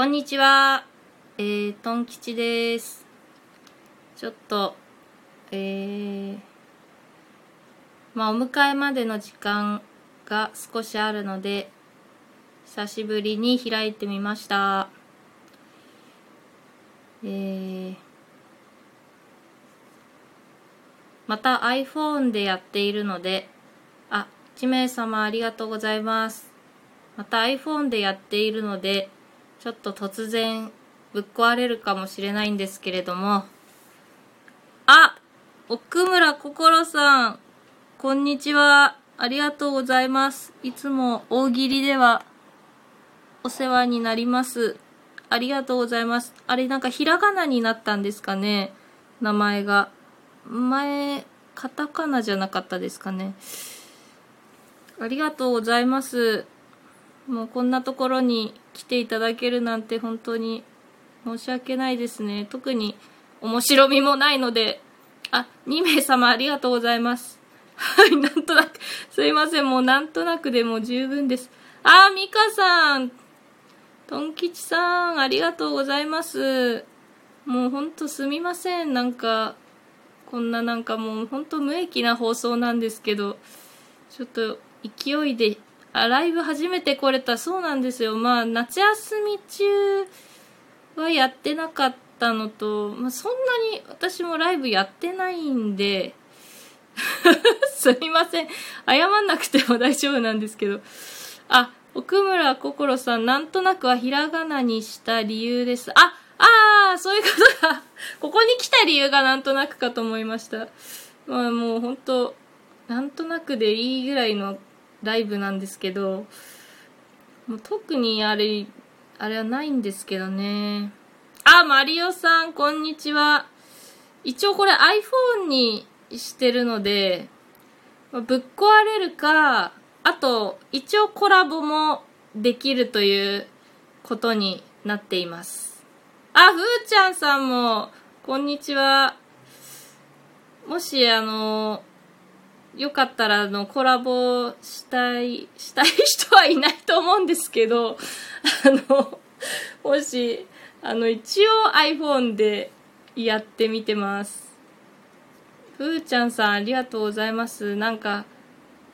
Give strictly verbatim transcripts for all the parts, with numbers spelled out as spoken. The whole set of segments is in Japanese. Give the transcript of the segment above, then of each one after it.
こんにちは、えー、とん吉です。ちょっと、えー、まあお迎えまでの時間が少しあるので、久しぶりに開いてみました。えー、また iPhone でやっているので、あ、いち名様ありがとうございます。また iPhone でやっているので、ちょっと突然ぶっ壊れるかもしれないんですけれども、あ、奥村心さん、こんにちは、ありがとうございます。いつも大喜利ではお世話になります。ありがとうございます。あれなんかひらがなになったんですかね、名前が。前、カタカナじゃなかったですかね。ありがとうございます。もうこんなところに来ていただけるなんて本当に申し訳ないですね。特に面白みもないので。あ、に名様ありがとうございます。はい、なんとなく、すいません、もうなんとなくでも十分です。あー、ミカさん、とん吉さん、ありがとうございます。もうほんとすみません。なんか、こんななんかもうほんと無益な放送なんですけど、ちょっと勢いで、あ、ライブ初めて来れた。そうなんですよ。まあ、夏休み中はやってなかったのと、まあ、そんなに私もライブやってないんで、すみません。謝んなくても大丈夫なんですけど。あ、奥村心さん、なんとなくはひらがなにした理由です。あ、あー、そういうことが、ここに来た理由がなんとなくかと思いました。まあ、もうほんと、なんとなくでいいぐらいのライブなんですけど、もう特にあれ、あれはないんですけどね。あ、マリオさん、こんにちは。一応これ iPhone にしてるので、ぶっ壊れるか、あと、一応コラボもできるということになっています。あ、ふーちゃんさんも、こんにちは。もし、あの、よかったら、あの、コラボしたい、したい人はいないと思うんですけど、あの、もし、あの、一応 iPhone でやってみてます。ふーちゃんさん、ありがとうございます。なんか、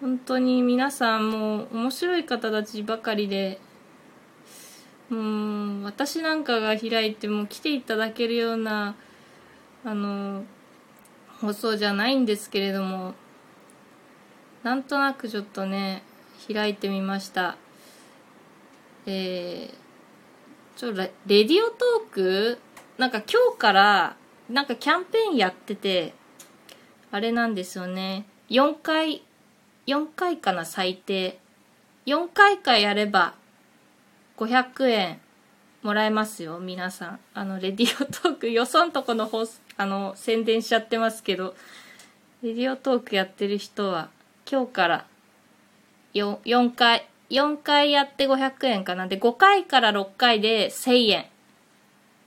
本当に皆さんもう面白い方たちばかりで、うーん、私なんかが開いても来ていただけるような、あの、放送じゃないんですけれども、なんとなくちょっとね、開いてみました。えー、ちょ、レディオトークなんか今日から、なんかキャンペーンやってて、あれなんですよね。よんかい、よんかいかな、最低。よんかいかやれば、ごひゃくえんもらえますよ、皆さん。あの、レディオトーク、よそんとこの放送、あの、宣伝しちゃってますけど、レディオトークやってる人は、今日からよん、よんかい、よんかいやってごひゃくえんかな。で、ごかいからろっかいでせんえん。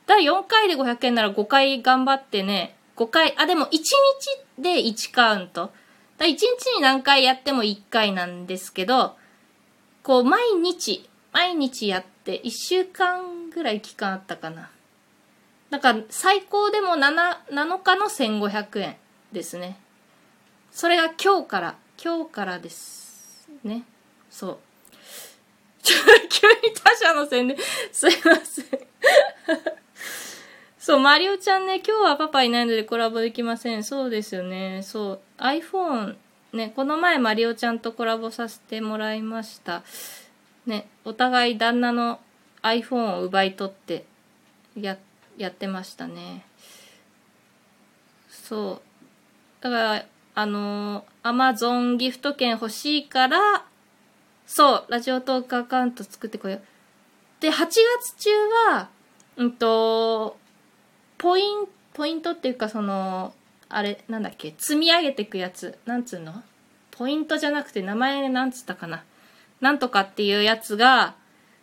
だからよんかいでごひゃくえんならごかい頑張ってね、ごかい、あ、でもいちにちでいちカウント。だいちにちに何回やってもいっかいなんですけど、こう毎日、毎日やっていっしゅうかんぐらい期間あったかな。だから最高でも 7, なのかのせんごひゃくえんですね。それが今日から。今日からですね。そう。急に他社の宣伝、すいません。そう、マリオちゃんね、今日はパパいないのでコラボできません。そうですよね。そう、iPhone ね、この前マリオちゃんとコラボさせてもらいました。ね、お互い旦那の iPhone を奪い取ってや、やってましたね。そう。だから、あのー、Amazon ギフト券欲しいから、そう、ラジオトークアカウント作ってこよう。で、はちがつ中は、うんと、ポイン、ポイントっていうかその、あれ、なんだっけ、積み上げていくやつ。なんつうの？ポイントじゃなくて名前なんつったかな。なんとかっていうやつが、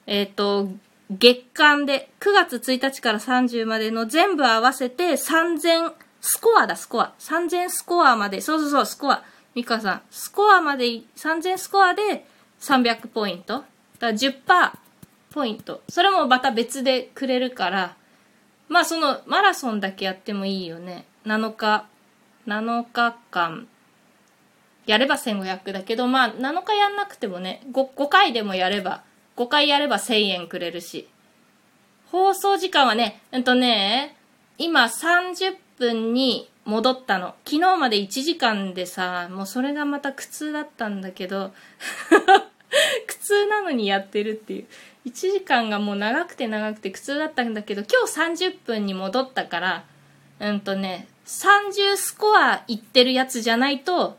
えっと、月間で、くがつついたちからさんじゅうまでの全部合わせてさんぜん、スコアだ、スコア。さんぜんスコアまで、そうそうそう、スコア。ミカさん、スコアまで、さんぜんスコアでさんびゃくポイント。だから じゅっパーセントポイント、それもまた別でくれるから、まあそのマラソンだけやってもいいよね。なのかなのかかんやればせんごひゃくだけど、まあなのかやんなくてもね、 5, 5回でもやればごかいやればせんえんくれるし、放送時間はね、うんとね今さんじゅっぷんに戻ったの。昨日までいちじかんでさ、もうそれがまた苦痛だったんだけど苦痛なのにやってるっていう、いちじかんがもう長くて長くて苦痛だったんだけど、今日さんじゅっぷんに戻ったから、うんとねさんじゅうスコアいってるやつじゃないと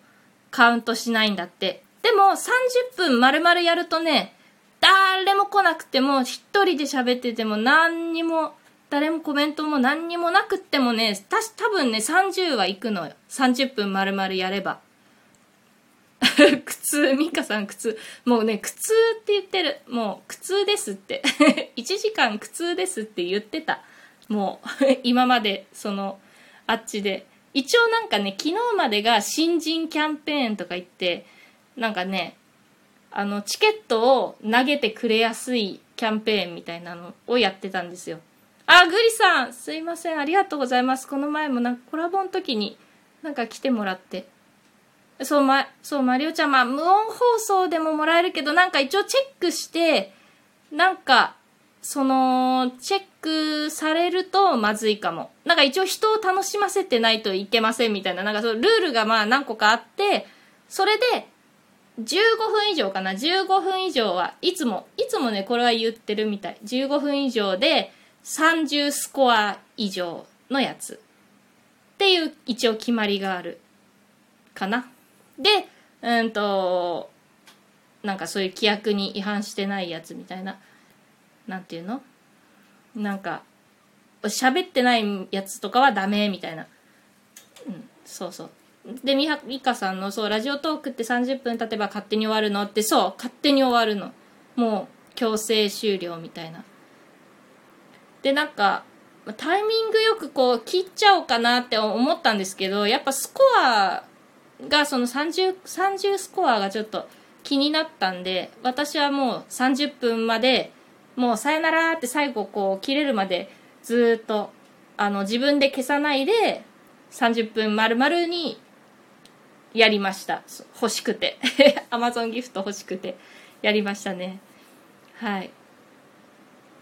カウントしないんだって。でもさんじゅっぷん丸々やるとね、誰も来なくても一人で喋ってても何にも誰もコメントも何にもなくってもね、たし多分ねさんじゅうはいくのよ、さんじゅっぷん丸々やれば苦痛、ミカさん苦痛、もうね苦痛って言ってる、もう苦痛ですっていちじかん苦痛ですって言ってた、もう今までそのあっちで。一応なんかね、昨日までが新人キャンペーンとか言って、なんかねあのチケットを投げてくれやすいキャンペーンみたいなのをやってたんですよ。あ、グリさんすいません、ありがとうございます。この前もなんかコラボの時になんか来てもらって、そう、ま、そうマリオちゃん、まあ無音放送でももらえるけど、なんか一応チェックして、なんかそのチェックされるとまずいかも、なんか一応人を楽しませてないといけませんみたいな、なんかそのルールがまあ何個かあって、それでじゅうごふん以上かな、じゅうごふん以上はいつもいつもねこれは言ってるみたい、じゅうごふん以上でさんじゅうスコア以上のやつっていう一応決まりがあるかな。で、うんとなんかそういう規約に違反してないやつみたいな、なんていうの、なんか喋ってないやつとかはダメみたいな、うん、そうそう。でみかさんのそうラジオトークってさんじゅっぷん経てば勝手に終わるのって、そう勝手に終わるの、もう強制終了みたいな。でなんかタイミングよくこう切っちゃおうかなって思ったんですけど、やっぱスコアがそのさんじゅう、さんじゅうスコアがちょっと気になったんで、私はもうさんじゅっぷんまでもうさよならって最後こう切れるまでずっとあの自分で消さないでさんじゅっぷん丸々にやりました。欲しくてアマゾンギフト欲しくてやりましたね。はい、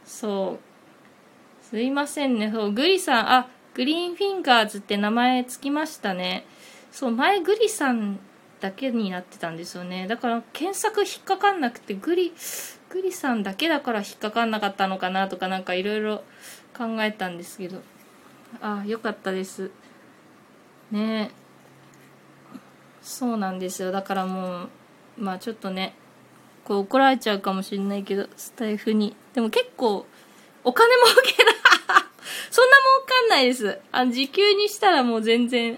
そうすいませんね。そうグリさん、あグリーンフィンガーズって名前つきましたね。そう前グリさんだけになってたんですよね、だから検索引っかかんなくてグリグリさんだけだから引っかかんなかったのかなとか、なんかいろいろ考えたんですけど、あよかったですね。そうなんですよ、だからもうまあちょっとねこう怒られちゃうかもしれないけどスタイフに、でも結構お金儲けだそんな儲かんないです、あの時給にしたらもう全然、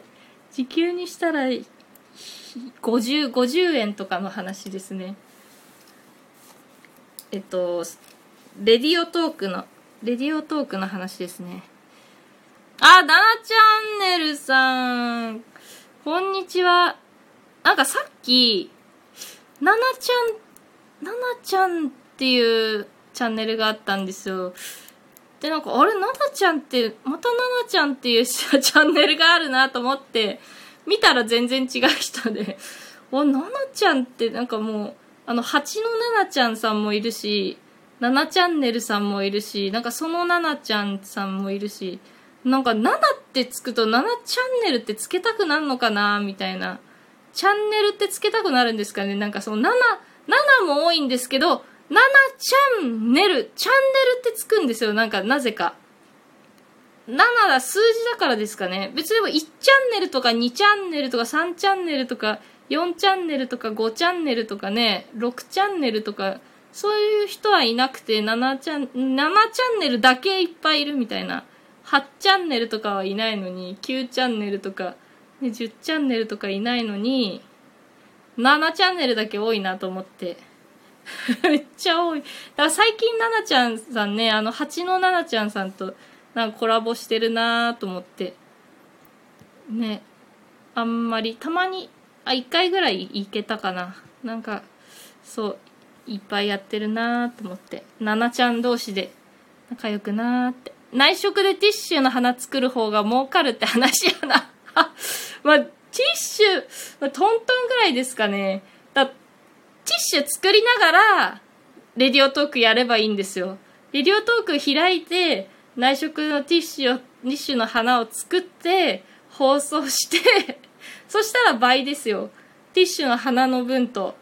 時給にしたらごじゅう、ごじゅうえんとかの話ですね。えっとレディオトークのレディオトークの話ですね。あダナチャンネルさんこんにちは。なんかさっき、ナナちゃん、ナナちゃんっていうチャンネルがあったんですよ。で、なんか、あれ、ナナちゃんって、またナナちゃんっていうチャンネルがあるなと思って、見たら全然違う人で、お、ナナちゃんって、なんかもう、あの、蜂のナナちゃんさんもいるし、ナナチャンネルさんもいるし、なんかそのナナちゃんさんもいるし、なんか、ナナってつくと、ナナチャンネルってつけたくなるのかなみたいな。チャンネルってつけたくなるんですかね。なんかその、なな、ななも多いんですけど、ななチャンネル、チャンネルってつくんですよ。なんか、なぜか。ななは数字だからですかね。別にいちチャンネルとかにチャンネルとかさんチャンネルとかよんチャンネルとかごチャンネルとかね、ろくチャンネルとか、そういう人はいなくて、ななチャン、ななチャンネルだけいっぱいいるみたいな。はちチャンネルとかはいないのに、きゅうチャンネルとか、ね、じゅうチャンネルとかいないのにななチャンネルだけ多いなと思ってめっちゃ多い。だから最近ななちゃんさんね、あのはちのななちゃんさんとなんかコラボしてるなーと思ってね、あんまりたまにあいっかいぐらい行けたかな、なんかそういっぱいやってるなと思って、ナナちゃん同士で仲良くなーって。内職でティッシュの花作る方が儲かるって話やなまあティッシュトントンぐらいですかね。だティッシュ作りながらレディオトークやればいいんですよ。レディオトーク開いて内職のティッシュを、ティッシュの花を作って放送してそしたら倍ですよ、ティッシュの花の分と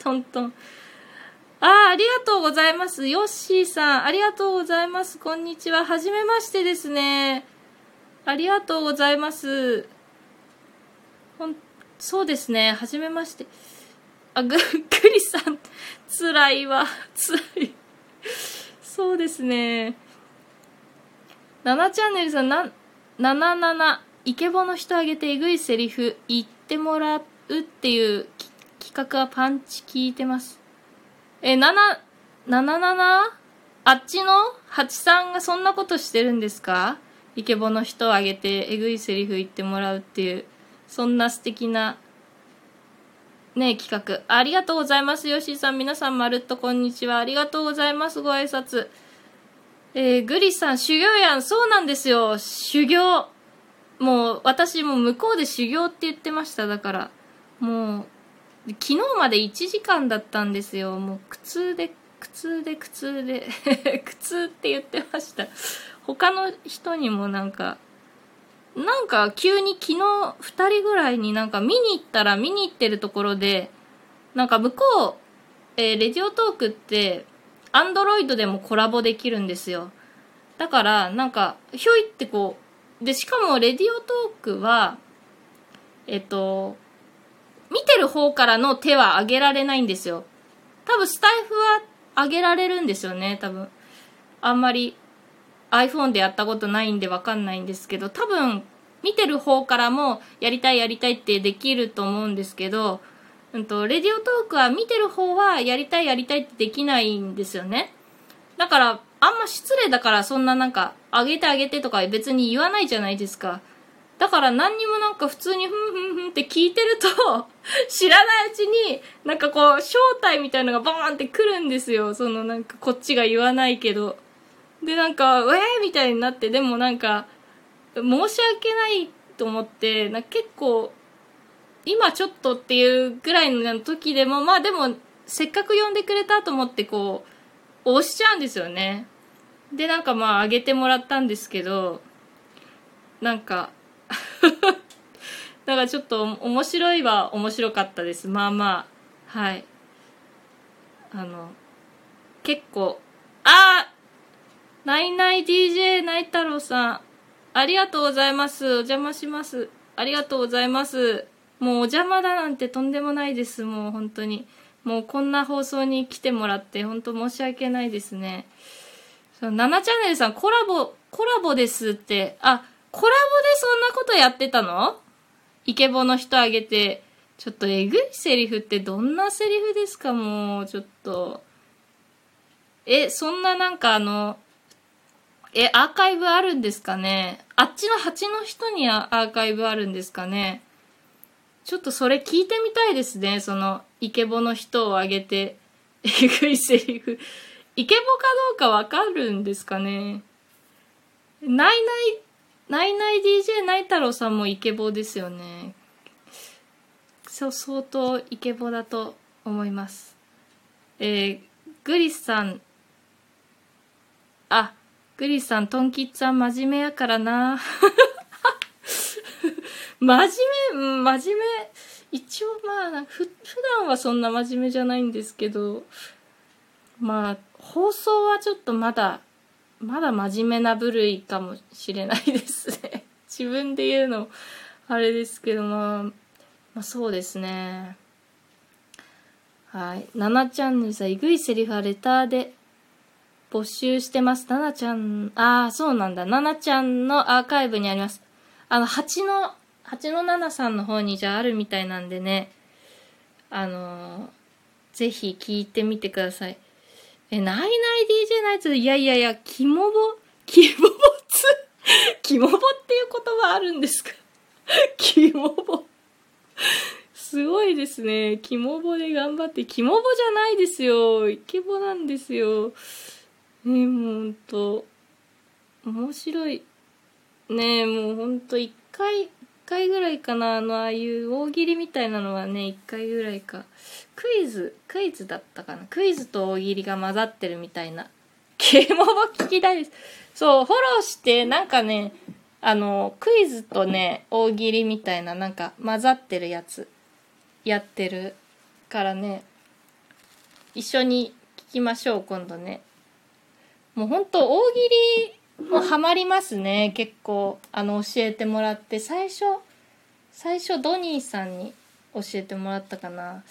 トントン。あー、ありがとうございます。ヨッシーさん、ありがとうございます。こんにちは。はじめましてですね。ありがとうございます。ほん、そうですね。はじめまして。あ、ぐっくりさん、つらいわ。つらい。そうですね。ななチャンネルさん、な、なななな、イケボの人あげてえぐいセリフ言ってもらうっていう企画はパンチ効いてます。え、なな、なななな？あっちの八さんがそんなことしてるんですか？イケボの人をあげてえぐいセリフ言ってもらうっていう、そんな素敵な、ね、企画。ありがとうございます。ヨッシーさん、皆さんまるっとこんにちは。ありがとうございます。ご挨拶。えー、グリさん、修行やん。そうなんですよ。修行。もう、私も向こうで修行って言ってました。だから、もう、昨日までいちじかんだったんですよ。もう苦痛で苦痛で苦痛で苦痛って言ってました。他の人にもなんかなんか急に昨日ふたりぐらいになんか見に行ったら見に行ってるところでなんか向こう、えー、レディオトークってアンドロイドでもコラボできるんですよ。だからなんかひょいってこうで、しかもレディオトークはえっと見てる方からの手は上げられないんですよ。多分スタイフは上げられるんですよね、多分。あんまり iPhone でやったことないんでわかんないんですけど、多分見てる方からもやりたいやりたいってできると思うんですけど、うんと、レディオトークは見てる方はやりたいやりたいってできないんですよね。だから、あんま失礼だからそんななんか、上げて上げてとか別に言わないじゃないですか。だから何にもなんか普通にふんふんふんって聞いてると知らないうちになんかこう招待みたいのがバーンって来るんですよ。そのなんかこっちが言わないけどでなんかうえーみたいになって、でもなんか申し訳ないと思ってなんか結構今ちょっとっていうぐらいの時でもまあでもせっかく呼んでくれたと思ってこう押しちゃうんですよね。でなんかまああげてもらったんですけどなんかだからちょっと面白いは面白かったです。まあまあはい、あの結構あーナイナイ ディージェー ナイ太郎さんありがとうございます。お邪魔します。ありがとうございます。もうお邪魔だなんてとんでもないです。もう本当にもうこんな放送に来てもらって本当申し訳ないですね。ななチャンネルさんコラボコラボですって、あコラボでそんなことやってたの？イケボの人あげて、ちょっとえぐいセリフってどんなセリフですか？もう、ちょっと。え、そんななんかあの、え、アーカイブあるんですかね？あっちの蜂の人にアーカイブあるんですかね？ちょっとそれ聞いてみたいですね。その、イケボの人をあげて、えぐいセリフ。イケボかどうかわかるんですかね？ないない、ナイナイ ディージェー ナイ太郎さんもイケボですよね。そう、相当イケボだと思います。えー、グリスさん。あ、グリスさん、トンキッツさん真面目やからな。真面目、真面目。一応まあなんかふ、普段はそんな真面目じゃないんですけど、まあ、放送はちょっとまだ、まだ真面目な部類かもしれないですね。自分で言うの、あれですけど、まあ、まあそうですね。はい。ななちゃんのさ、えぐいセリフはレターで募集してます。ななちゃん、ああ、そうなんだ。ななちゃんのアーカイブにあります。あの、蜂の、蜂のななさんの方にじゃああるみたいなんでね。あのー、ぜひ聞いてみてください。え、ないない ディージェー ナイツ、いやいやいや、キモボ、キモボツ、キモボっていう言葉あるんですか？キモボ。すごいですね。キモボで頑張って、キモボじゃないですよ、イケボなんですよね。えもうほんと面白いね。えもうほんと一回一回ぐらいかな、あのああいう大喜利みたいなのはね、一回ぐらいか、クイズクイズだったかな、クイズと大喜利が混ざってるみたいな。キモボ聞きたいです。そう、フォローしてなんかね、あのクイズとね大喜利みたいななんか混ざってるやつやってるからね、一緒に聞きましょう今度ね。もうほんと大喜利もハマりますね。結構あの教えてもらって、最初最初ドニーさんに教えてもらったかな。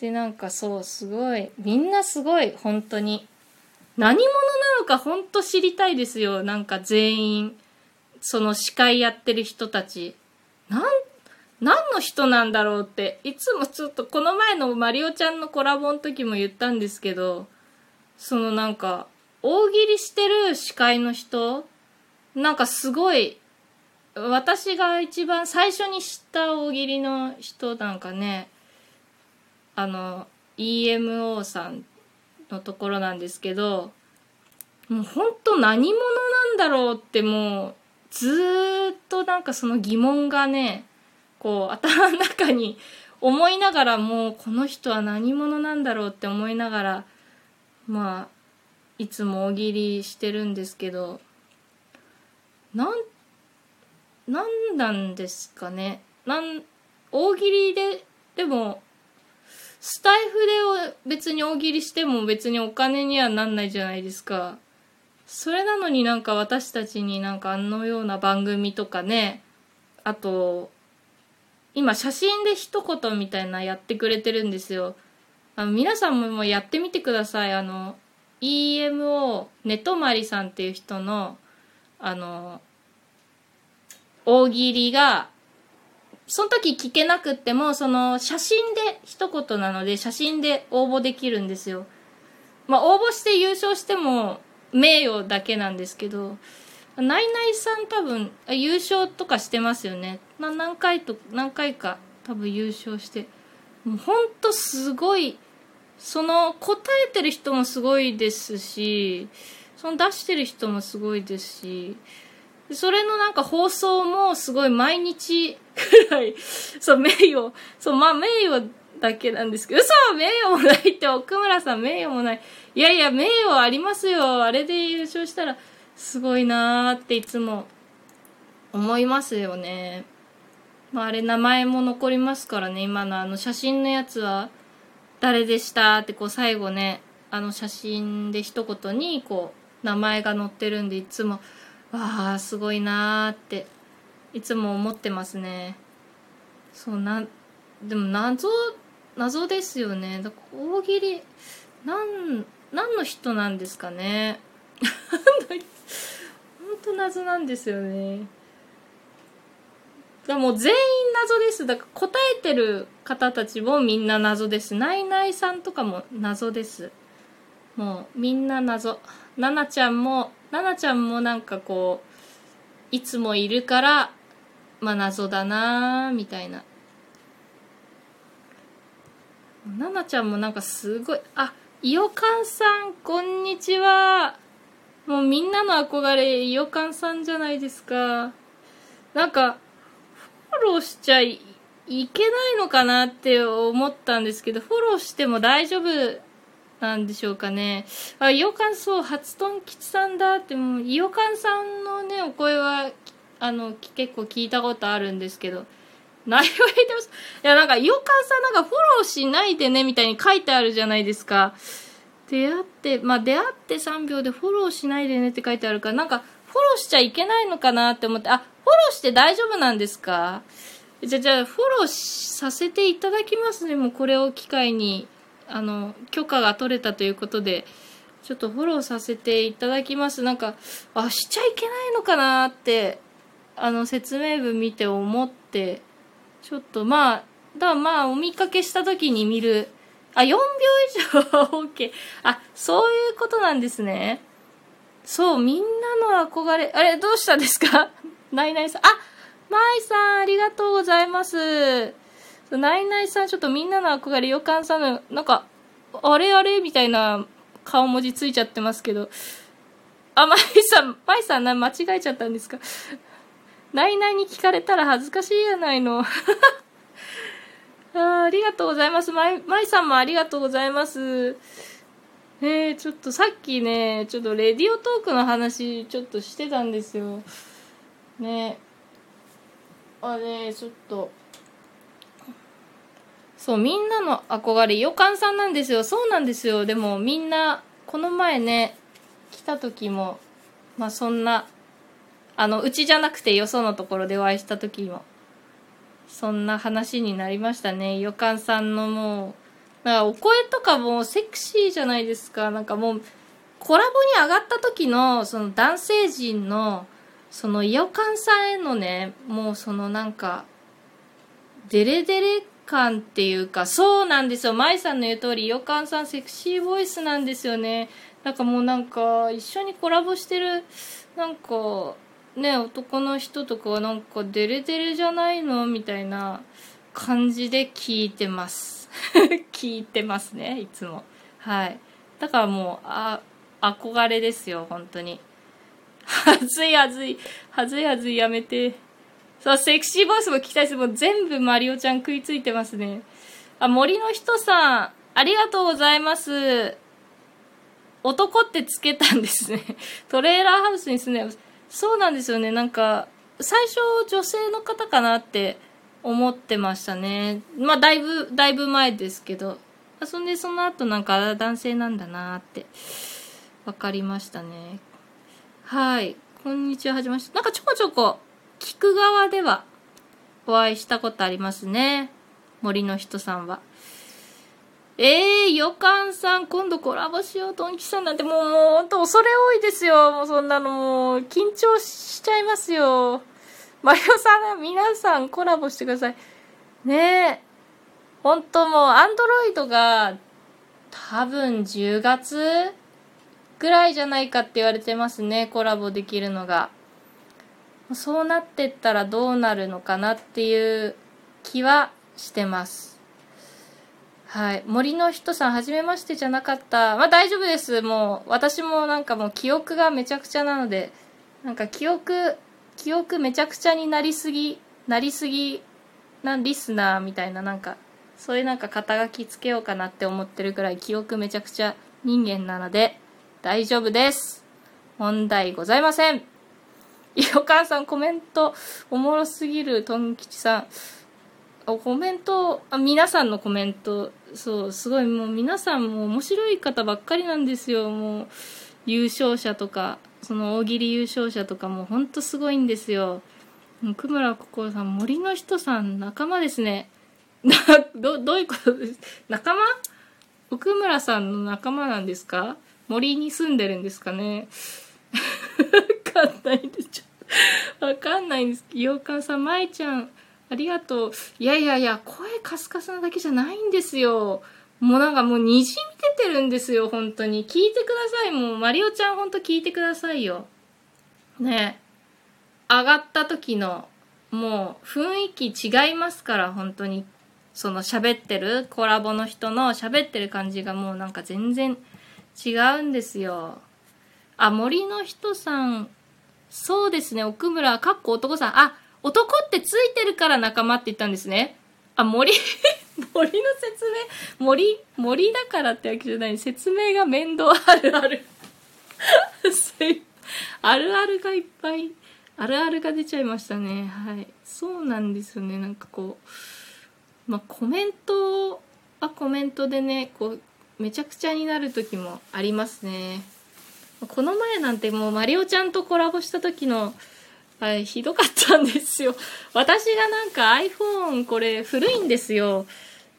でなんかそう、すごいみんなすごい、本当に何者なのか本当知りたいですよ。なんか全員その司会やってる人たちなん何の人なんだろうって、いつもちょっとこの前のマリオちゃんのコラボの時も言ったんですけど、そのなんか大喜利してる司会の人なんかすごい、私が一番最初に知った大喜利の人なんかね、あの イーエムオー さんのところなんですけど、もう本当何者なんだろうってもうずーっとなんかその疑問がねこう頭の中に思いながら、もうこの人は何者なんだろうって思いながら、まあいつも大喜利してるんですけど、なんなんなんですかね。なん大喜利ででもスタイフで別に大喜利しても別にお金にはなんないじゃないですか。それなのになんか私たちになんかあのような番組とかね、あと今写真で一言みたいなやってくれてるんですよ。あの皆さんももうやってみてください。あの イーエムオー ねとまりさんっていう人のあの大喜利がその時聞けなくっても、その写真で一言なので写真で応募できるんですよ。まあ応募して優勝しても名誉だけなんですけど、ナイナイさん多分優勝とかしてますよね。まあ、何回と何回か多分優勝して、もうほんとすごい、その答えてる人もすごいですし、その出してる人もすごいですし、それのなんか放送もすごい毎日くらい、そう、名誉、そう、まあ名誉だけなんですけど、嘘名誉もないって、奥村さん名誉もない。いやいや、名誉ありますよ。あれで優勝したらすごいなーっていつも思いますよね。まああれ名前も残りますからね、今のあの写真のやつは誰でしたってこう最後ね、あの写真で一言にこう名前が載ってるんで、いつもわあすごいなーっていつも思ってますね。そうな、でも謎謎ですよね。だから大喜利なん何の人なんですかね。本当謎なんですよね。だからもう全員謎です。だから答えてる方たちもみんな謎です。ナイナイさんとかも謎です。もうみんな謎。ナナちゃんもナナちゃんもなんかこういつもいるからまあ謎だなーみたいな。ナナちゃんもなんかすごい、あ、イオカンさんこんにちは。もうみんなの憧れイオカンさんじゃないですか。なんかフォローしちゃ い, いけないのかなって思ったんですけど、フォローしても大丈夫なんでしょうかね。あ、イオカン、そう、初トン吉さんだって、もうイオカンさんのねお声はあの結構聞いたことあるんですけど、内容言ってます。いやなんかイオカンさんなんかフォローしないでねみたいに書いてあるじゃないですか。出会ってまあ出会ってさんびょうでフォローしないでねって書いてあるから、なんかフォローしちゃいけないのかなって思って、あ、フォローして大丈夫なんですか。じゃじゃあフォローさせていただきますね。もうこれを機会にあの許可が取れたということで、ちょっとフォローさせていただきます。なんかあしちゃいけないのかなってあの説明文見て思って、ちょっとまあだからまあお見かけした時に見る、あよんびょう以上は OK、 あそういうことなんですね。そうみんなの憧れ、あれどうしたんですか。ナイナイさん、あマイさんありがとうございます。ナイナイさんちょっとみんなの憧れ予感さぬ、なんかあれあれみたいな顔文字ついちゃってますけど、あ、マイさんマイさんな間違えちゃったんですか。ナイナイに聞かれたら恥ずかしいじゃないの。あ, ありがとうございます。マイ、マイさんもありがとうございます。えー、ちょっとさっきねちょっとレディオトークの話ちょっとしてたんですよね。あれちょっとそう、みんなの憧れ予感さんなんですよ。そうなんですよ。でもみんなこの前ね来た時もまあそんなあのうちじゃなくてよそのところでお会いした時もそんな話になりましたね。予感さんのもうなんかお声とかもセクシーじゃないですか。なんかもうコラボに上がった時のその男性陣のその予感さんへのねもうそのなんかデレデレ感っていうか、そうなんですよ。舞さんの言う通り予感さんセクシーボイスなんですよね。なんかもうなんか一緒にコラボしてるなんかね、男の人とかはなんかデレデレじゃないのみたいな感じで聞いてます聞いてますね、いつも。はい、だからもうあ憧れですよ本当に。はずいはずいはずいはずいやめて。そう、セクシーボイスも聞きたいです。もう全部マリオちゃん食いついてますね。あ、森の人さんありがとうございます。男ってつけたんですね。トレーラーハウスに住んでます。そうなんですよね。なんか最初女性の方かなって思ってましたね。まあだいぶだいぶ前ですけど、そんでその後なんか男性なんだなーってわかりましたね。はい、こんにちは、はじめまして。なんかちょこちょこ聞く側ではお会いしたことありますね。森の人さんは。えー、予感さん、今度コラボしよう、ドンキさんなんて、もう、ほんと恐れ多いですよ。もうそんなの、もう、緊張しちゃいますよ。マリオさんが、皆さんコラボしてください。ねえ。ほんともう、アンドロイドが、多分じゅうがつぐらいじゃないかって言われてますね、コラボできるのが。そうなってったらどうなるのかなっていう気はしてます。はい、森の人さんはじめましてじゃなかった。まあ大丈夫です。もう私もなんかもう記憶がめちゃくちゃなので、なんか記憶記憶めちゃくちゃになりすぎなりすぎなリスナーみたいな、なんかそういうなんか肩書きつけようかなって思ってるくらい記憶めちゃくちゃ人間なので大丈夫です。問題ございません。いや、お母さんコメントおもろすぎる。とん吉さんコメント、あ、皆さんのコメント、そう、すごい、もう皆さんも面白い方ばっかりなんですよ。もう、優勝者とか、その大喜利優勝者とかもほんとすごいんですよ。くむらこころさん、森の人さん、仲間ですね。な、ど、どういうことです？仲間？奥村さんの仲間なんですか？森に住んでるんですかね。わかんないでしょ。わかんないんです。洋館さん、まいちゃん、ありがとう。いやいやいや、声カスカスなだけじゃないんですよ。もうなんかもうにじみ出てるんですよ、本当に。聞いてください、もう。マリオちゃん、本当聞いてくださいよ。ねえ。上がった時の、もう、雰囲気違いますから、本当に。その喋ってる、コラボの人の喋ってる感じがもうなんか全然違うんですよ。あ、森の人さん。そうですね、奥村、かっこ男さん。あ、男ってついてるから仲間って言ったんですね。あ、森森の説明、森森だからってわけじゃない。説明が面倒。あるあるあるあるがいっぱい、あるあるが出ちゃいましたね。はい、そうなんですよね。なんかこう、まあ、コメントはコメントでね、こうめちゃくちゃになる時もありますね。この前なんてもうマリオちゃんとコラボした時の、はい、ひどかったんですよ。私がなんか iPhone これ古いんですよ。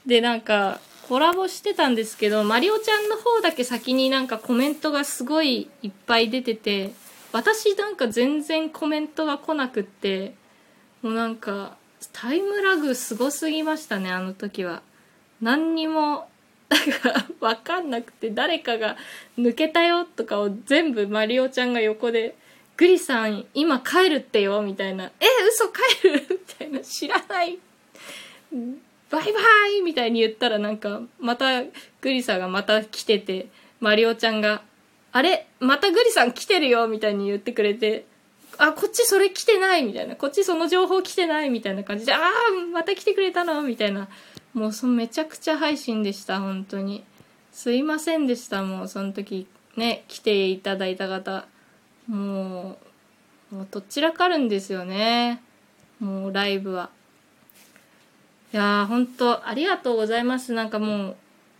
で、なんかコラボしてたんですけど、マリオちゃんの方だけ先になんかコメントがすごいいっぱい出てて、私なんか全然コメントが来なくって、もうなんかタイムラグすごすぎましたね、あの時は。何にも、なんかわかんなくて、誰かが抜けたよとかを全部マリオちゃんが横でグリさん今帰るってよみたいな、え嘘帰るみたいな、知らないバイバイみたいに言ったら、なんかまたグリさんがまた来てて、マリオちゃんがあれまたグリさん来てるよみたいに言ってくれて、あこっちそれ来てないみたいな、こっちその情報来てないみたいな感じで、ああまた来てくれたのみたいな、もうそめちゃくちゃ配信でした。本当にすいませんでした。もうその時ね来ていただいた方、もう、もうどちらかるんですよね、もうライブは。いやー本当ありがとうございます。なんかも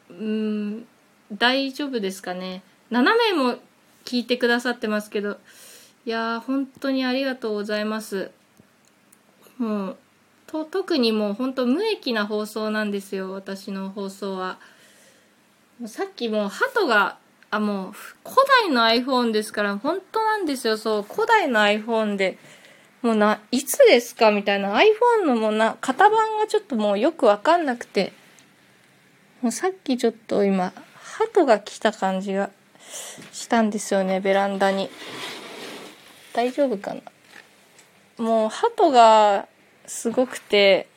う、うーん大丈夫ですかね、ななめいも聞いてくださってますけど、いやー本当にありがとうございます。もうと特にもう本当無益な放送なんですよ、私の放送は。さっきもうハトが、あもう古代の iPhone ですから、本当なんですよ。そう古代の iPhone でもうないつですかみたいな、 iPhone のもうな型番がちょっともうよくわかんなくて、もうさっきちょっと今鳩が来た感じがしたんですよね、ベランダに。大丈夫かな。もう鳩がすごくて、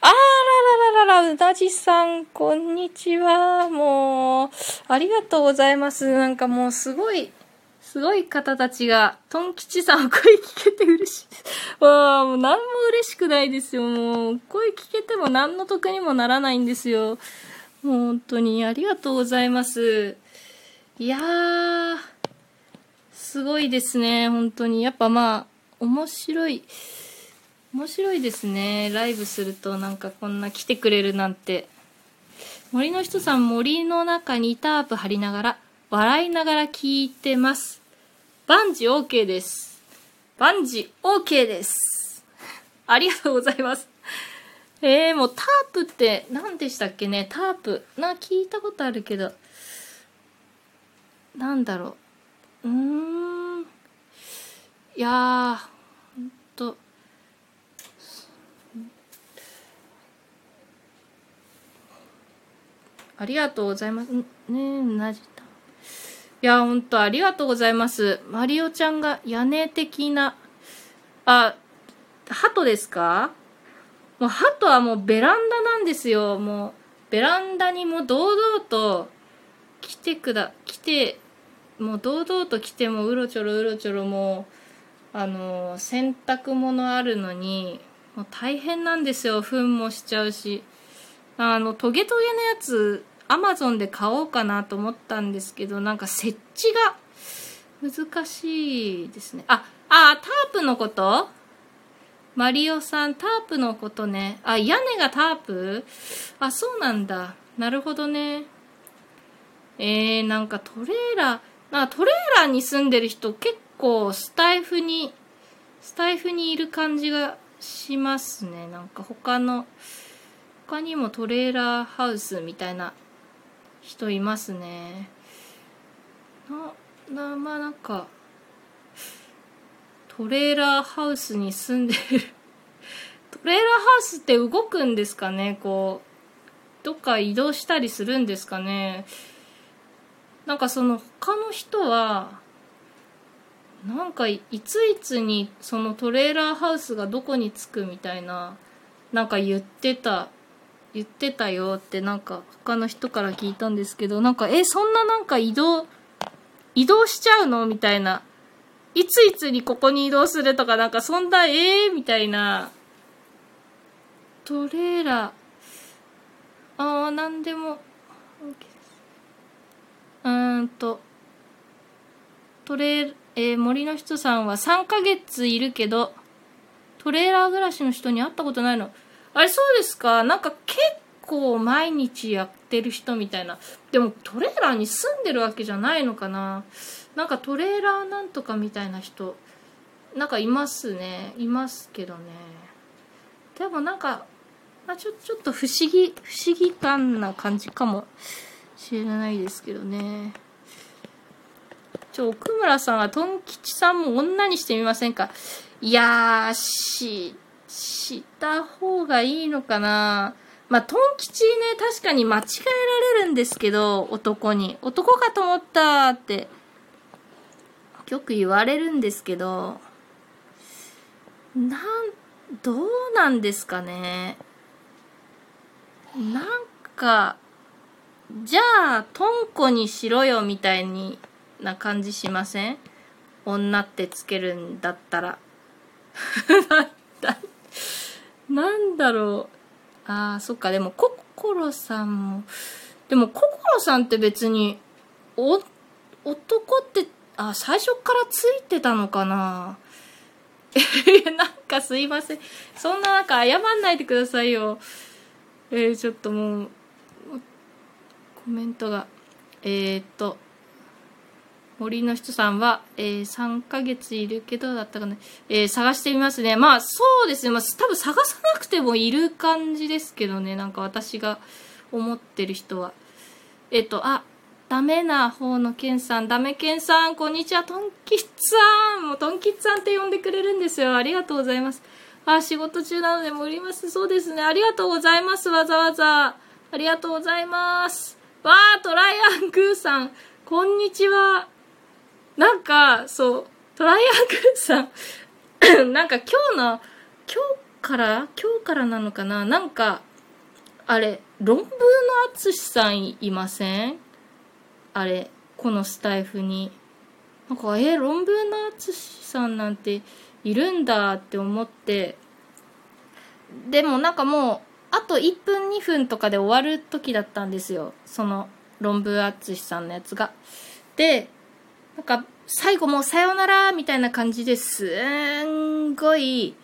あららららら、うなじさんこんにちは、もうありがとうございます。なんかもうすごいすごい方たちが、トン吉さん声聞けて嬉しいですわあ、もう何も嬉しくないですよ。もう声聞けても何の得にもならないんですよ。もう本当にありがとうございます。いやーすごいですね本当に。やっぱまあ面白い面白いですね、ライブすると。なんかこんな来てくれるなんて。森の人さん、森の中にタープ張りながら笑いながら聞いてます。バンジ OK です、バンジ OK です、ありがとうございます。えー、もうタープって何でしたっけね、タープな聞いたことあるけど、なんだろう、うーんいやーありがとうございます。ねえ、なじた。いや、ほんとありがとうございます。マリオちゃんが屋根的な、あ、鳩ですか？もう鳩はもうベランダなんですよ。もうベランダにも堂々と来てくだ、来て、もう堂々と来て、もううろちょろうろちょろ、もう、あの、洗濯物あるのに、もう大変なんですよ。糞もしちゃうし。あのトゲトゲのやつアマゾンで買おうかなと思ったんですけど、なんか設置が難しいですね。ああタープのこと、マリオさんタープのことね。あ屋根がタープ、あそうなんだ、なるほどね。えー、なんかトレーラーなんかトレーラーに住んでる人結構スタイフにスタイフにいる感じがしますね。なんか他の他にもトレーラーハウスみたいな人いますね。な、な、まあなんか、トレーラーハウスに住んでる。トレーラーハウスって動くんですかね、こう。どっか移動したりするんですかね。なんかその他の人は、なんかいついつにそのトレーラーハウスがどこに着くみたいな、なんか言ってた。言ってたよってなんか他の人から聞いたんですけど、なんかえそんななんか移動移動しちゃうのみたいな、いついつにここに移動するとか、なんかそんなえー、みたいな。トレーラーあーなんでもうーんとトレー、えー、森の人さんはさんかげついるけどトレーラー暮らしの人に会ったことないの。あれそうですか、なんか結構毎日やってる人みたいな。でもトレーラーに住んでるわけじゃないのかな。なんかトレーラーなんとかみたいな人なんかいますね、いますけどね。でもなんか、まあ、ちょちょっと不思議不思議感な感じかもしれないですけどね。ちょ奥村さんはトン吉さんも女にしてみませんか。いやーしした方がいいのかな。まあトン吉ね、確かに間違えられるんですけど、男に男かと思ったってよく言われるんですけど、なんどうなんですかね。なんかじゃあトンコにしろよみたいにな感じしません？女ってつけるんだったらなんだろう。あー、そっか。でもココロさんも、でもココロさんって別にお男って、あ、最初からついてたのかな。なんかすいません、そんななんか謝んないでくださいよ。えー、ちょっともうコメントが、えーっと森の人さんは、えー、さんかげついるけどだったかね、えー、探してみますね。まあそうですね、まあ、多分探さなくてもいる感じですけどね、なんか私が思ってる人は。えーっとあダメな方のケンさん、ダメケンさん、こんにちは。トンキッさん、もうトンキッさんって呼んでくれるんですよ。ありがとうございます。あ、仕事中なので盛ります。そうですね。ありがとうございます。わざわざ。ありがとうございます。わー、トライアングーさん、こんにちは。なんか、そう、トライアングーさん、なんか今日の、今日から今日からなのかな、なんか、あれ、論文のあつしさんいません？あれ、このスタイフになんか、えー、論文のあつしさんなんているんだって思って、でもなんかもうあといっぷんにふんとかで終わる時だったんですよ、その論文あつしさんのやつが。でなんか最後もうさよならみたいな感じですんごい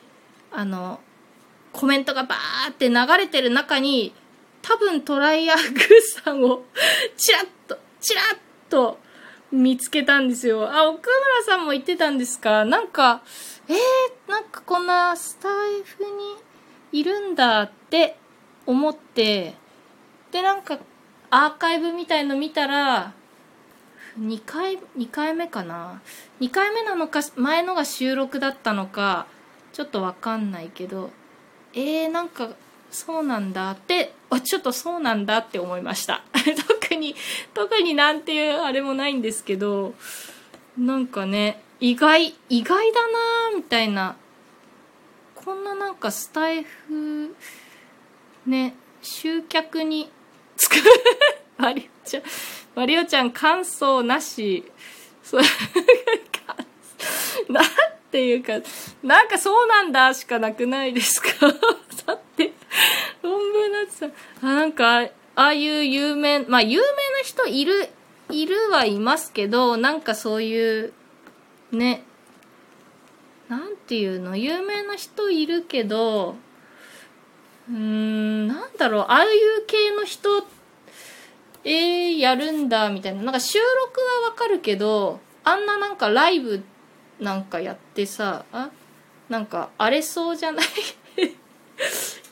あのコメントがバーって流れてる中に、多分トライアングーさんをチラッとチラッと見つけたんですよ。あ、奥村さんも言ってたんですか。なんか、えー、なんかこんなスタイフにいるんだって思って、で、なんかアーカイブみたいの見たら、にかいめかな。にかいめなのか、前のが収録だったのか、ちょっとわかんないけど、えー、なんか、そうなんだって、ちょっとそうなんだって思いました。特に、特になんていうあれもないんですけど、なんかね、意外、意外だなーみたいな。こんななんかスタイフ、ね、集客につく。マリオちゃん、マリオちゃん感想なし。そう、なんていうか、なんかそうなんだしかなくないですか。だって、論文なんてさ、あ、なんか、ああいう有名、まあ有名な人いる、いるはいますけど、なんかそういう、ね、なんていうの、有名な人いるけど、うーん、なんだろう、ああいう系の人、えー、やるんだ、みたいな。なんか収録はわかるけど、あんななんかライブなんかやってさ、あ、なんか荒れそうじゃない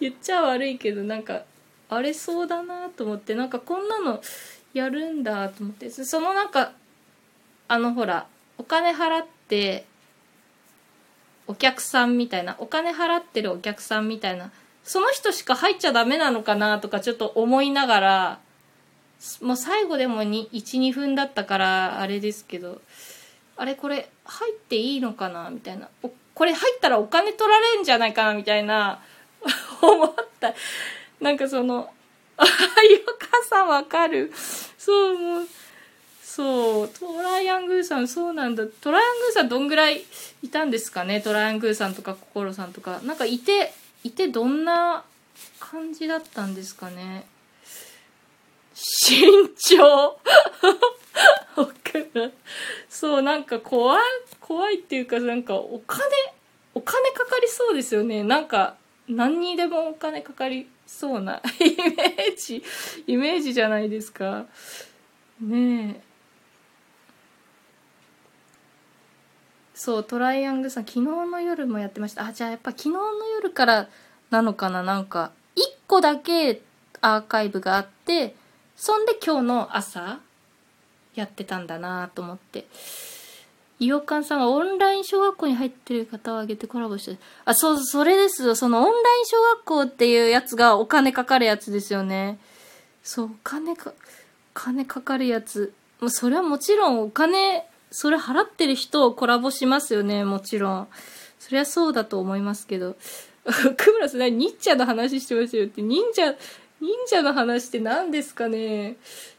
言っちゃ悪いけど、なんか荒れそうだなと思って、なんかこんなのやるんだと思って、そのなんかあのほらお金払ってお客さんみたいな、お金払ってるお客さんみたいな、その人しか入っちゃダメなのかなとかちょっと思いながら、もう最後でも いちにふんだったからあれですけど、あれこれ入っていいのかなみたいな、これ入ったらお金取られるんじゃないかなみたいな思った。なんかその、ああいうかさわかる。そう、もう、そう、トライアングーさん、そうなんだ。トライアングーさんどんぐらいいたんですかね。トライアングーさんとかココロさんとか。なんかいて、いてどんな感じだったんですかね。身長そう、なんか怖い、怖いっていうか、なんかお金、お金かかりそうですよね。なんか、何にでもお金かかりそうなイメージ、イメージじゃないですか。ねえ。そう、トライアングさん、昨日の夜もやってました。あ、じゃあやっぱ昨日の夜からなのかな、なんか。いっこだけアーカイブがあって、そんで今日の朝、やってたんだなと思って。いおかんさんがオンライン小学校に入ってる方を挙げてコラボして、あ、そう、それですよ。そのオンライン小学校っていうやつがお金かかるやつですよね。そう、お金か、お金かかるやつ。もうそれはもちろんお金それ払ってる人をコラボしますよね、もちろん。そりゃそうだと思いますけど。クムラさん、忍者の話してましたよって。忍者、忍者の話って何ですかね。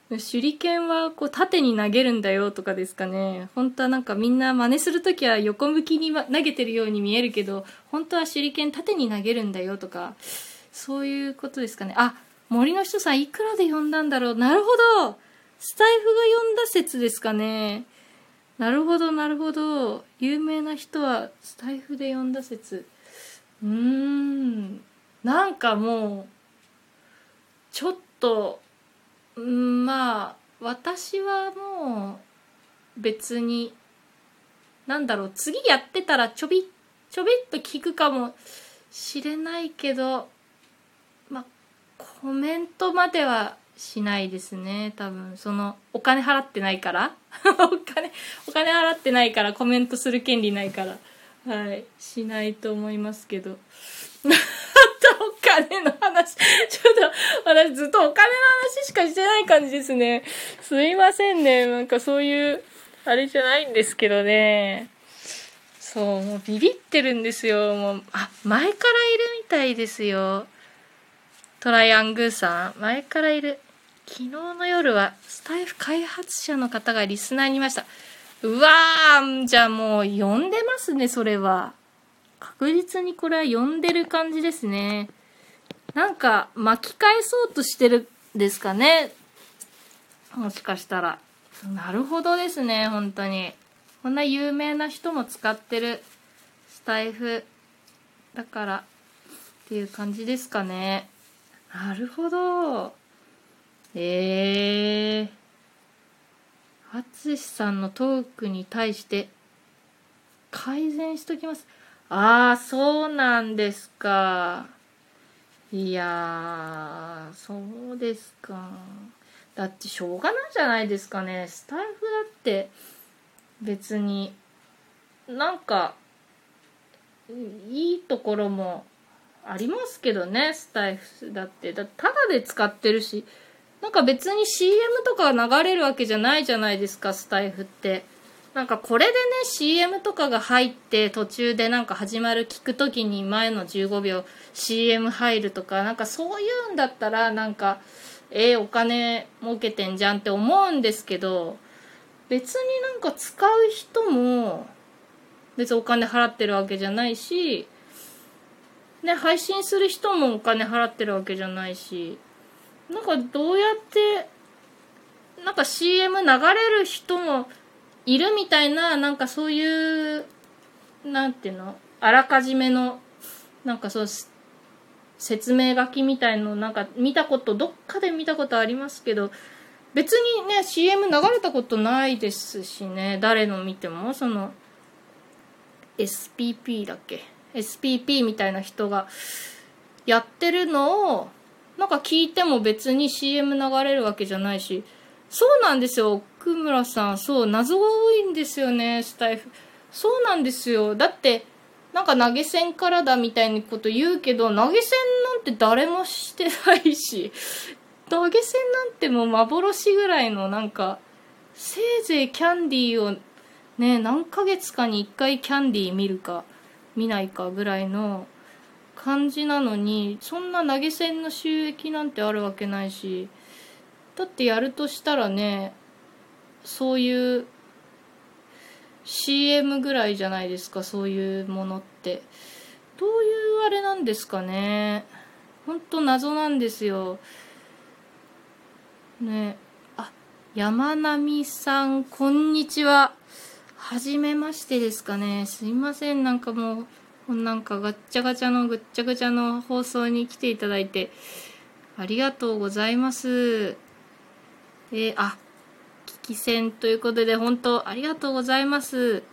手裏剣はこう縦に投げるんだよとかですかね。本当はなんかみんな真似するときは横向きに投げてるように見えるけど、本当は手裏剣縦に投げるんだよとか、そういうことですかね。あ、森の人さんいくらで呼んだんだろう。なるほど。スタイフが呼んだ説ですかね。なるほどなるほど。有名な人はスタイフで呼んだ説。うーん。なんかもうちょっと。うん、まあ私はもう別になんだろう、次やってたらちょびちょびっと聞くかもしれないけど、まあコメントまではしないですね、多分。そのお金払ってないからお金お金払ってないからコメントする権利ないから、はい、しないと思いますけど。お金の話、ちょっと私ずっとお金の話しかしてない感じですね。すいませんね。なんかそういうあれじゃないんですけどね。そう、もうビビってるんですよ。もう、あ、前からいるみたいですよ。トライアングーさん、前からいる。昨日の夜はスタイフ開発者の方がリスナーにいました。うわー、じゃあもう呼んでますね、それは。確実にこれは呼んでる感じですね。なんか巻き返そうとしてるんですかね、もしかしたら。なるほどですね、本当に。こんな有名な人も使ってるスタイフだからっていう感じですかね。なるほど。えー。あつしさんのトークに対して改善しときます。ああ、そうなんですか。いやー、そうですか。だってしょうがないじゃないですかね。スタイフだって別になんかいいところもありますけどね、スタイフだって。だってタダで使ってるし、なんか別に シーエム とか流れるわけじゃないじゃないですか、スタイフって。なんかこれでね、 シーエム とかが入って途中でなんか始まる聞くときに前のじゅうごびょう シーエム 入るとか、なんかそういうんだったらなんかえー、お金儲けてんじゃんって思うんですけど、別になんか使う人も別にお金払ってるわけじゃないしね、配信する人もお金払ってるわけじゃないし、なんかどうやってなんか シーエム 流れる人もいるみたいな、なんかそういう、なんていうの、あらかじめの、なんかそう、説明書きみたいの、なんか見たこと、どっかで見たことありますけど、別にね、シーエム 流れたことないですしね、誰の見ても、その、エスピーピー だっけ？ エスピーピー みたいな人がやってるのを、なんか聞いても別に シーエム 流れるわけじゃないし、そうなんですよ、奥村さん。そう、謎が多いんですよね、スタイフ。そうなんですよ。だって、なんか投げ銭からだみたいなこと言うけど、投げ銭なんて誰もしてないし、投げ銭なんてもう幻ぐらいの、なんか、せいぜいキャンディーをね、何ヶ月かに一回キャンディー見るか、見ないかぐらいの感じなのに、そんな投げ銭の収益なんてあるわけないし、だってやるとしたらね、そういう シーエム ぐらいじゃないですか、そういうものって。どういうあれなんですかね、ほんと謎なんですよね。あ、山並さんこんにちは、はじめましてですかね。すいません、なんかもうなんかガッチャガチャのぐっちゃぐちゃの放送に来ていただいてありがとうございます。えー、あ、危機戦ということで本当ありがとうございます。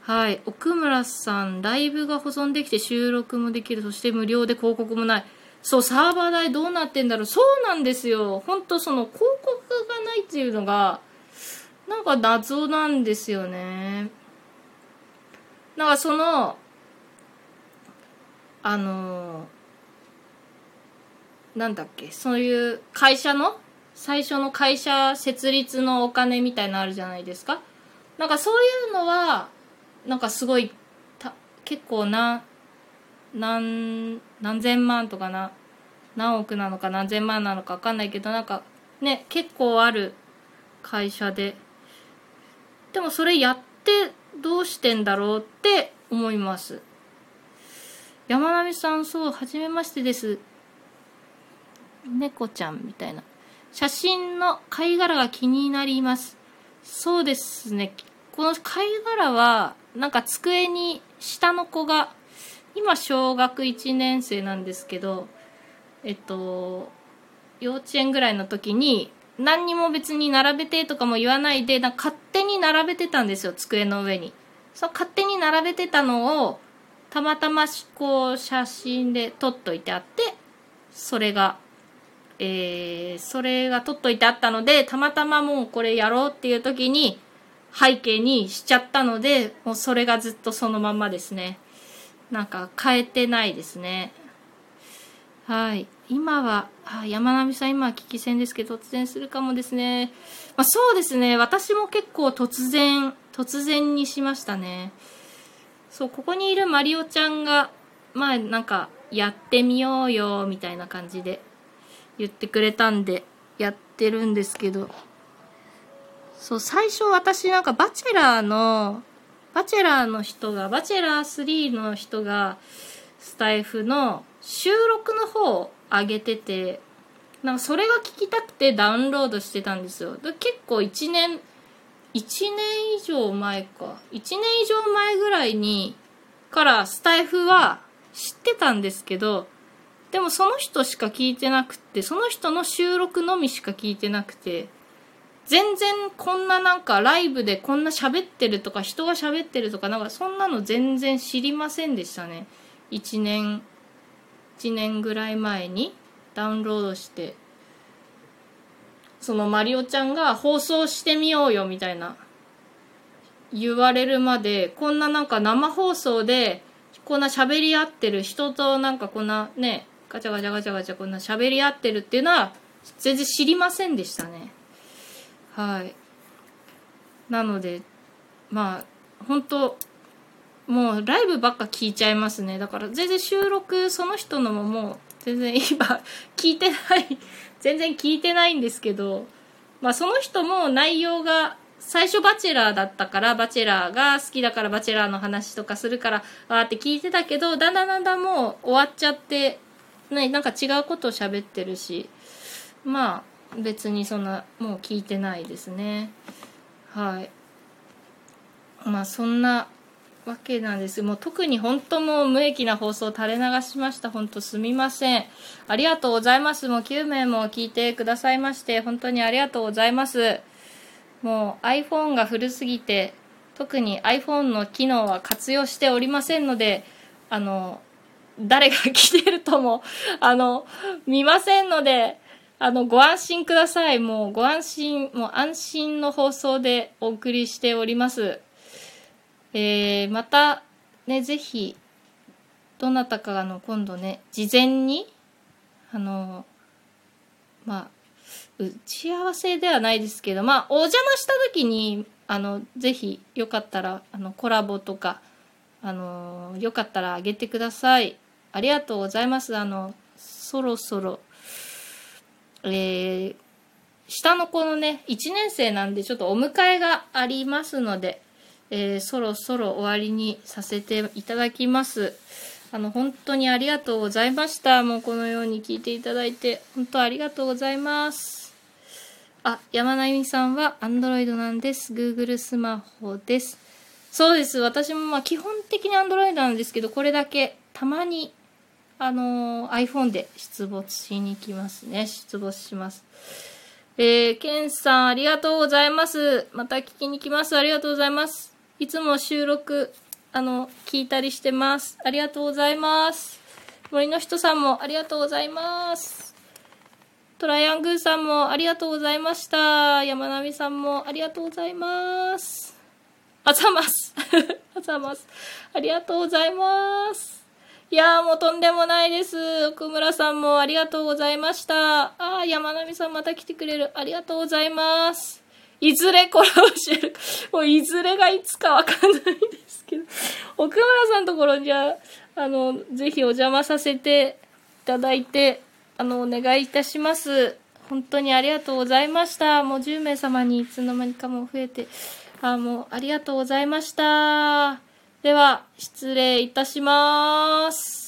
はい、奥村さん、ライブが保存できて収録もできる、そして無料で広告もない。そう、サーバー代どうなってんだろう。そうなんですよ、本当その広告がないっていうのがなんか謎なんですよね。なんかそのあのなんだっけ、そういう会社の最初の会社設立のお金みたいなのあるじゃないですか。なんかそういうのはなんかすごいた結構な何何千万とかな何億なのか何千万なのか分かんないけどなんかね結構ある会社で、でもそれやってどうしてんだろうって思います。山並さん、そう、はじめましてです、猫ちゃんみたいな写真の貝殻が気になります。そうですね、この貝殻はなんか机に下の子が今小学いちねん生なんですけど、えっと幼稚園ぐらいの時に何にも別に並べてとかも言わないでなんか勝手に並べてたんですよ、机の上に。その勝手に並べてたのをたまたまこう写真で撮っといてあって、それがえー、それが撮っといてあったので、たまたまもうこれやろうっていう時に背景にしちゃったので、もうそれがずっとそのままですね。なんか変えてないですね。はい。今は、あ、山並さん、今は危機戦ですけど、突然するかもですね。まあ、そうですね。私も結構突然、突然にしましたね。そう、ここにいるマリオちゃんが、まあなんかやってみようよ、みたいな感じで言ってくれたんでやってるんですけど、そう、最初私なんかバチェラーのバチェラーの人がバチェラースリーの人がスタイフの収録の方を上げてて、なんかそれが聞きたくてダウンロードしてたんですよ。で結構いちねんいちねん以上前かいちねん以上前ぐらいにからスタイフは知ってたんですけど、でもその人しか聞いてなくて、その人の収録のみしか聞いてなくて、全然こんななんかライブでこんな喋ってるとか人が喋ってるとかなんかそんなの全然知りませんでしたね。いちねん、いちねんぐらい前にダウンロードして、そのマリオちゃんが放送してみようよみたいな言われるまで、こんななんか生放送でこんな喋り合ってる人となんかこんなね、ガチャガチャガチャガチャこんな喋り合ってるっていうのは全然知りませんでしたね。はい。なので、まあ、本当もうライブばっか聞いちゃいますね。だから全然収録、その人のももう全然今聞いてない、全然聞いてないんですけど、まあその人も内容が最初バチェラーだったから、バチェラーが好きだからバチェラーの話とかするから、わーって聞いてたけど、だんだんだんだんもう終わっちゃって、ね、なんか違うことを喋ってるし、まあ別にそんな、もう聞いてないですね。はい。まあそんなわけなんです。もう特に本当もう無益な放送を垂れ流しました。本当すみません。ありがとうございます。もうきゅう名も聞いてくださいまして、本当にありがとうございます。もう iPhone が古すぎて特に iPhone の機能は活用しておりませんので、あの誰が来てるともあの見ませんので、あのご安心ください。もうご安心、もう安心の放送でお送りしております。えー、またね、ぜひどなたかの今度ね事前にあのまあ打ち合わせではないですけど、まあお邪魔した時にあのぜひよかったらあのコラボとかあのよかったらあげてください。ありがとうございます。あのそろそろ、えー、下の子のねいちねん生なんでちょっとお迎えがありますので、えー、そろそろ終わりにさせていただきます。あの本当にありがとうございました。もうこのように聞いていただいて本当ありがとうございます。あ、山並さんは Android なんです。Google スマホです。そうです。私もまあ基本的に Android なんですけど、これだけたまに、あのー、iPhone で出没しに来ますね。出没します。えー、ケンさんありがとうございます。また聞きに来ます。ありがとうございます。いつも収録、あの、聞いたりしてます。ありがとうございます。森の人さんもありがとうございます。トライアングルさんもありがとうございました。山並さんもありがとうございます。あざます。あざます。ありがとうございます。いやーもうとんでもないです。奥村さんもありがとうございました。あー山並さんまた来てくれる。ありがとうございます。いずれこれを知る、もういずれがいつかわかんないですけど、奥村さんのところじゃあのぜひお邪魔させていただいて、あのお願いいたします。本当にありがとうございました。もうじゅう名様にいつの間にかも増えて、あもうありがとうございました。では失礼いたします。